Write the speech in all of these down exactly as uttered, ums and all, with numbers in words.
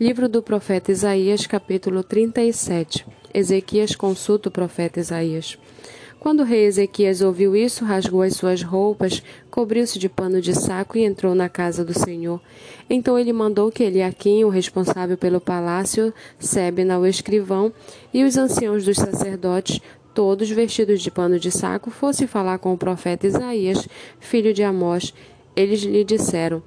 Livro do profeta Isaías, capítulo trinta e sete. Ezequias consulta o profeta Isaías. Quando o rei Ezequias ouviu isso, rasgou as suas roupas, cobriu-se de pano de saco e entrou na casa do Senhor. Então ele mandou que Eliakim, o responsável pelo palácio, Sebna, o escrivão, e os anciãos dos sacerdotes, todos vestidos de pano de saco, fossem falar com o profeta Isaías, filho de Amós. Eles lhe disseram: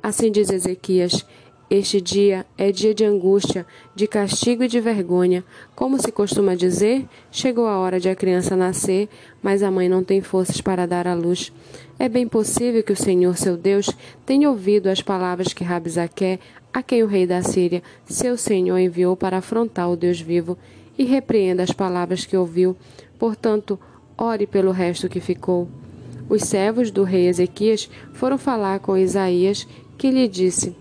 assim diz Ezequias: este dia é dia de angústia, de castigo e de vergonha. Como se costuma dizer, chegou a hora de a criança nascer, mas a mãe não tem forças para dar à luz. É bem possível que o Senhor, seu Deus, tenha ouvido as palavras que Rabsaque, a quem o rei da Síria, seu senhor, enviou para afrontar o Deus vivo, e repreenda as palavras que ouviu. Portanto, ore pelo resto que ficou. Os servos do rei Ezequias foram falar com Isaías, que lhe disse: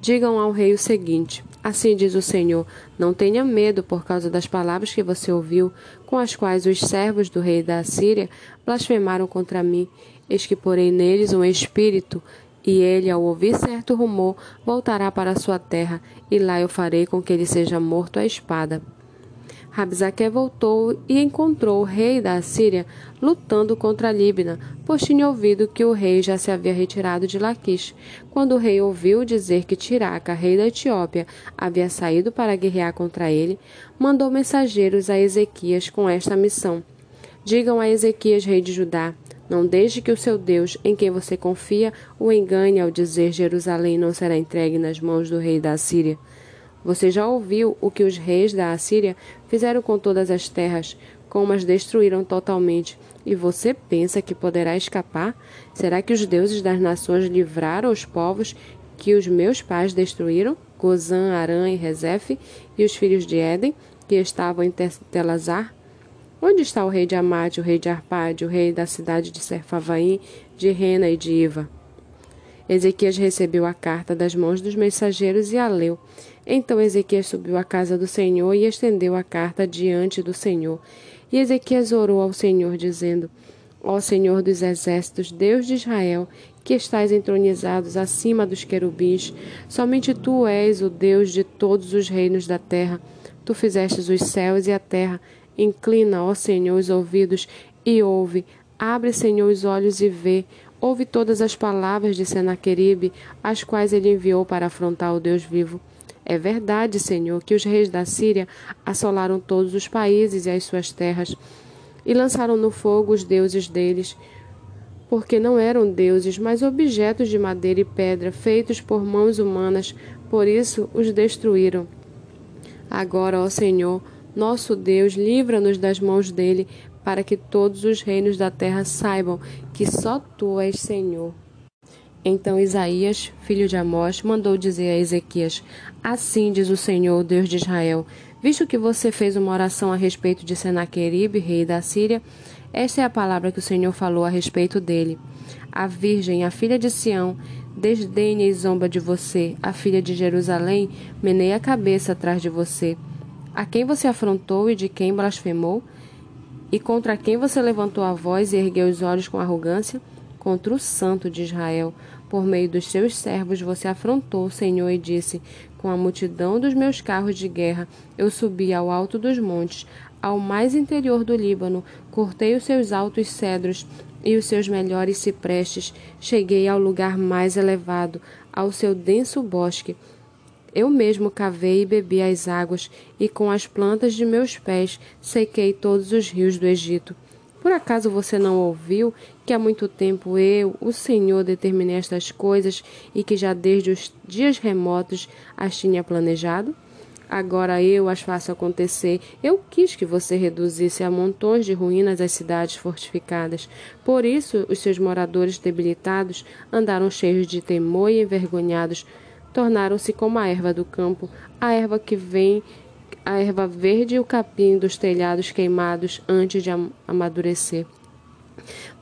digam ao rei o seguinte: assim diz o Senhor, não tenha medo por causa das palavras que você ouviu, com as quais os servos do rei da Assíria blasfemaram contra mim. Eis que porei neles um espírito, e ele, ao ouvir certo rumor, voltará para a sua terra, e lá eu farei com que ele seja morto à espada. Rabsaque voltou e encontrou o rei da Assíria lutando contra Líbna, pois tinha ouvido que o rei já se havia retirado de Laquis. Quando o rei ouviu dizer que Tiraca, rei da Etiópia, havia saído para guerrear contra ele, mandou mensageiros a Ezequias com esta missão: digam a Ezequias, rei de Judá: não deixe que o seu Deus, em quem você confia, o engane ao dizer: Jerusalém não será entregue nas mãos do rei da Assíria. Você já ouviu o que os reis da Assíria fizeram com todas as terras, como as destruíram totalmente, e você pensa que poderá escapar? Será que os deuses das nações livraram os povos que os meus pais destruíram, Gozã, Arã e Rezefe, e os filhos de Éden, que estavam em Telasar? Onde está o rei de Amate, o rei de Arpádio, o rei da cidade de Serfavaim, de Rena e de Iva? Ezequias recebeu a carta das mãos dos mensageiros e a leu. Então Ezequias subiu à casa do Senhor e estendeu a carta diante do Senhor. E Ezequias orou ao Senhor, dizendo: ó Senhor dos exércitos, Deus de Israel, que estás entronizados acima dos querubins, somente Tu és o Deus de todos os reinos da terra. Tu fizestes os céus e a terra. Inclina, ó Senhor, os ouvidos e ouve. Abre, Senhor, os olhos e vê. Ouve todas as palavras de Senaqueribe, as quais ele enviou para afrontar o Deus vivo. É verdade, Senhor, que os reis da Síria assolaram todos os países e as suas terras, e lançaram no fogo os deuses deles, porque não eram deuses, mas objetos de madeira e pedra, feitos por mãos humanas, por isso os destruíram. Agora, ó Senhor, nosso Deus, livra-nos das mãos dele, para que todos os reinos da terra saibam que só Tu és Senhor. Então Isaías, filho de Amós, mandou dizer a Ezequias: assim diz o Senhor, Deus de Israel, visto que você fez uma oração a respeito de Senaqueribe, rei da Síria, esta é a palavra que o Senhor falou a respeito dele. A virgem, a filha de Sião, desdenha e zomba de você; a filha de Jerusalém meneia a cabeça atrás de você. A quem você afrontou e de quem blasfemou? E contra quem você levantou a voz e ergueu os olhos com arrogância? Contra o Santo de Israel. Por meio dos seus servos você afrontou o Senhor e disse: com a multidão dos meus carros de guerra, eu subi ao alto dos montes, ao mais interior do Líbano, cortei os seus altos cedros e os seus melhores ciprestes, cheguei ao lugar mais elevado, ao seu denso bosque. Eu mesmo cavei e bebi as águas, e com as plantas de meus pés sequei todos os rios do Egito. Por acaso você não ouviu que há muito tempo eu, o Senhor, determinei estas coisas, e que já desde os dias remotos as tinha planejado? Agora eu as faço acontecer. Eu quis que você reduzisse a montões de ruínas as cidades fortificadas. Por isso os seus moradores debilitados andaram cheios de temor e envergonhados. Tornaram-se como a erva do campo, a erva que vem, a erva verde e o capim dos telhados queimados antes de amadurecer.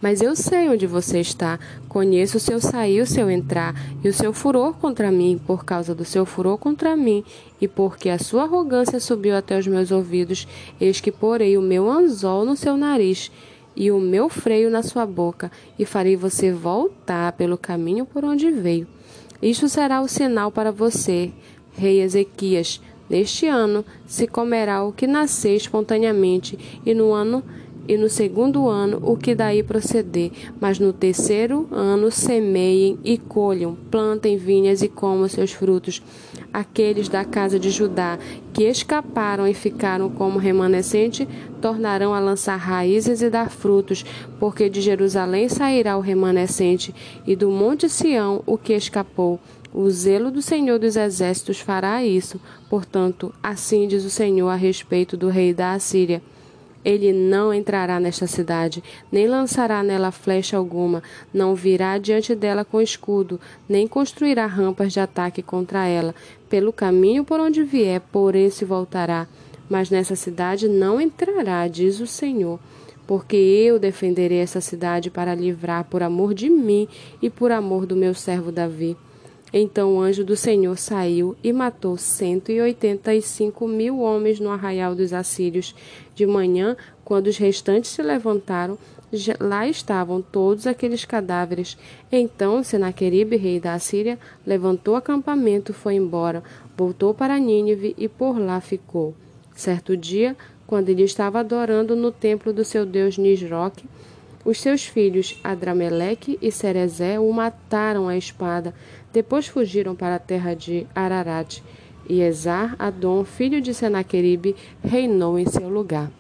Mas eu sei onde você está, conheço o seu sair, o seu entrar, e o seu furor contra mim, por causa do seu furor contra mim, e porque a sua arrogância subiu até os meus ouvidos, eis que porei o meu anzol no seu nariz, e o meu freio na sua boca, e farei você voltar pelo caminho por onde veio. Isto será o sinal para você, rei Ezequias: neste ano se comerá o que nascer espontaneamente, e no ano e no segundo ano o que daí proceder, mas no terceiro ano semeiem e colham, plantem vinhas e comam seus frutos. Aqueles da casa de Judá que escaparam e ficaram como remanescente tornarão a lançar raízes e dar frutos, porque de Jerusalém sairá o remanescente, e do monte Sião o que escapou. O zelo do Senhor dos Exércitos fará isso. Portanto, assim diz o Senhor a respeito do rei da Assíria: ele não entrará nesta cidade, nem lançará nela flecha alguma, não virá diante dela com escudo, nem construirá rampas de ataque contra ela. Pelo caminho por onde vier, por esse voltará, mas nessa cidade não entrará, diz o Senhor. Porque eu defenderei essa cidade para livrar por amor de mim e por amor do meu servo Davi. Então o anjo do Senhor saiu e matou cento e oitenta e cinco mil homens no arraial dos assírios. De manhã, quando os restantes se levantaram, lá estavam todos aqueles cadáveres. Então Senaqueribe, rei da Assíria, levantou acampamento e foi embora. Voltou para Nínive e por lá ficou. Certo dia, quando ele estava adorando no templo do seu deus Nisroque, os seus filhos Adrameleque e Seresé o mataram à espada. Depois fugiram para a terra de Ararat, e Esar-Adom, filho de Senaqueribe, reinou em seu lugar.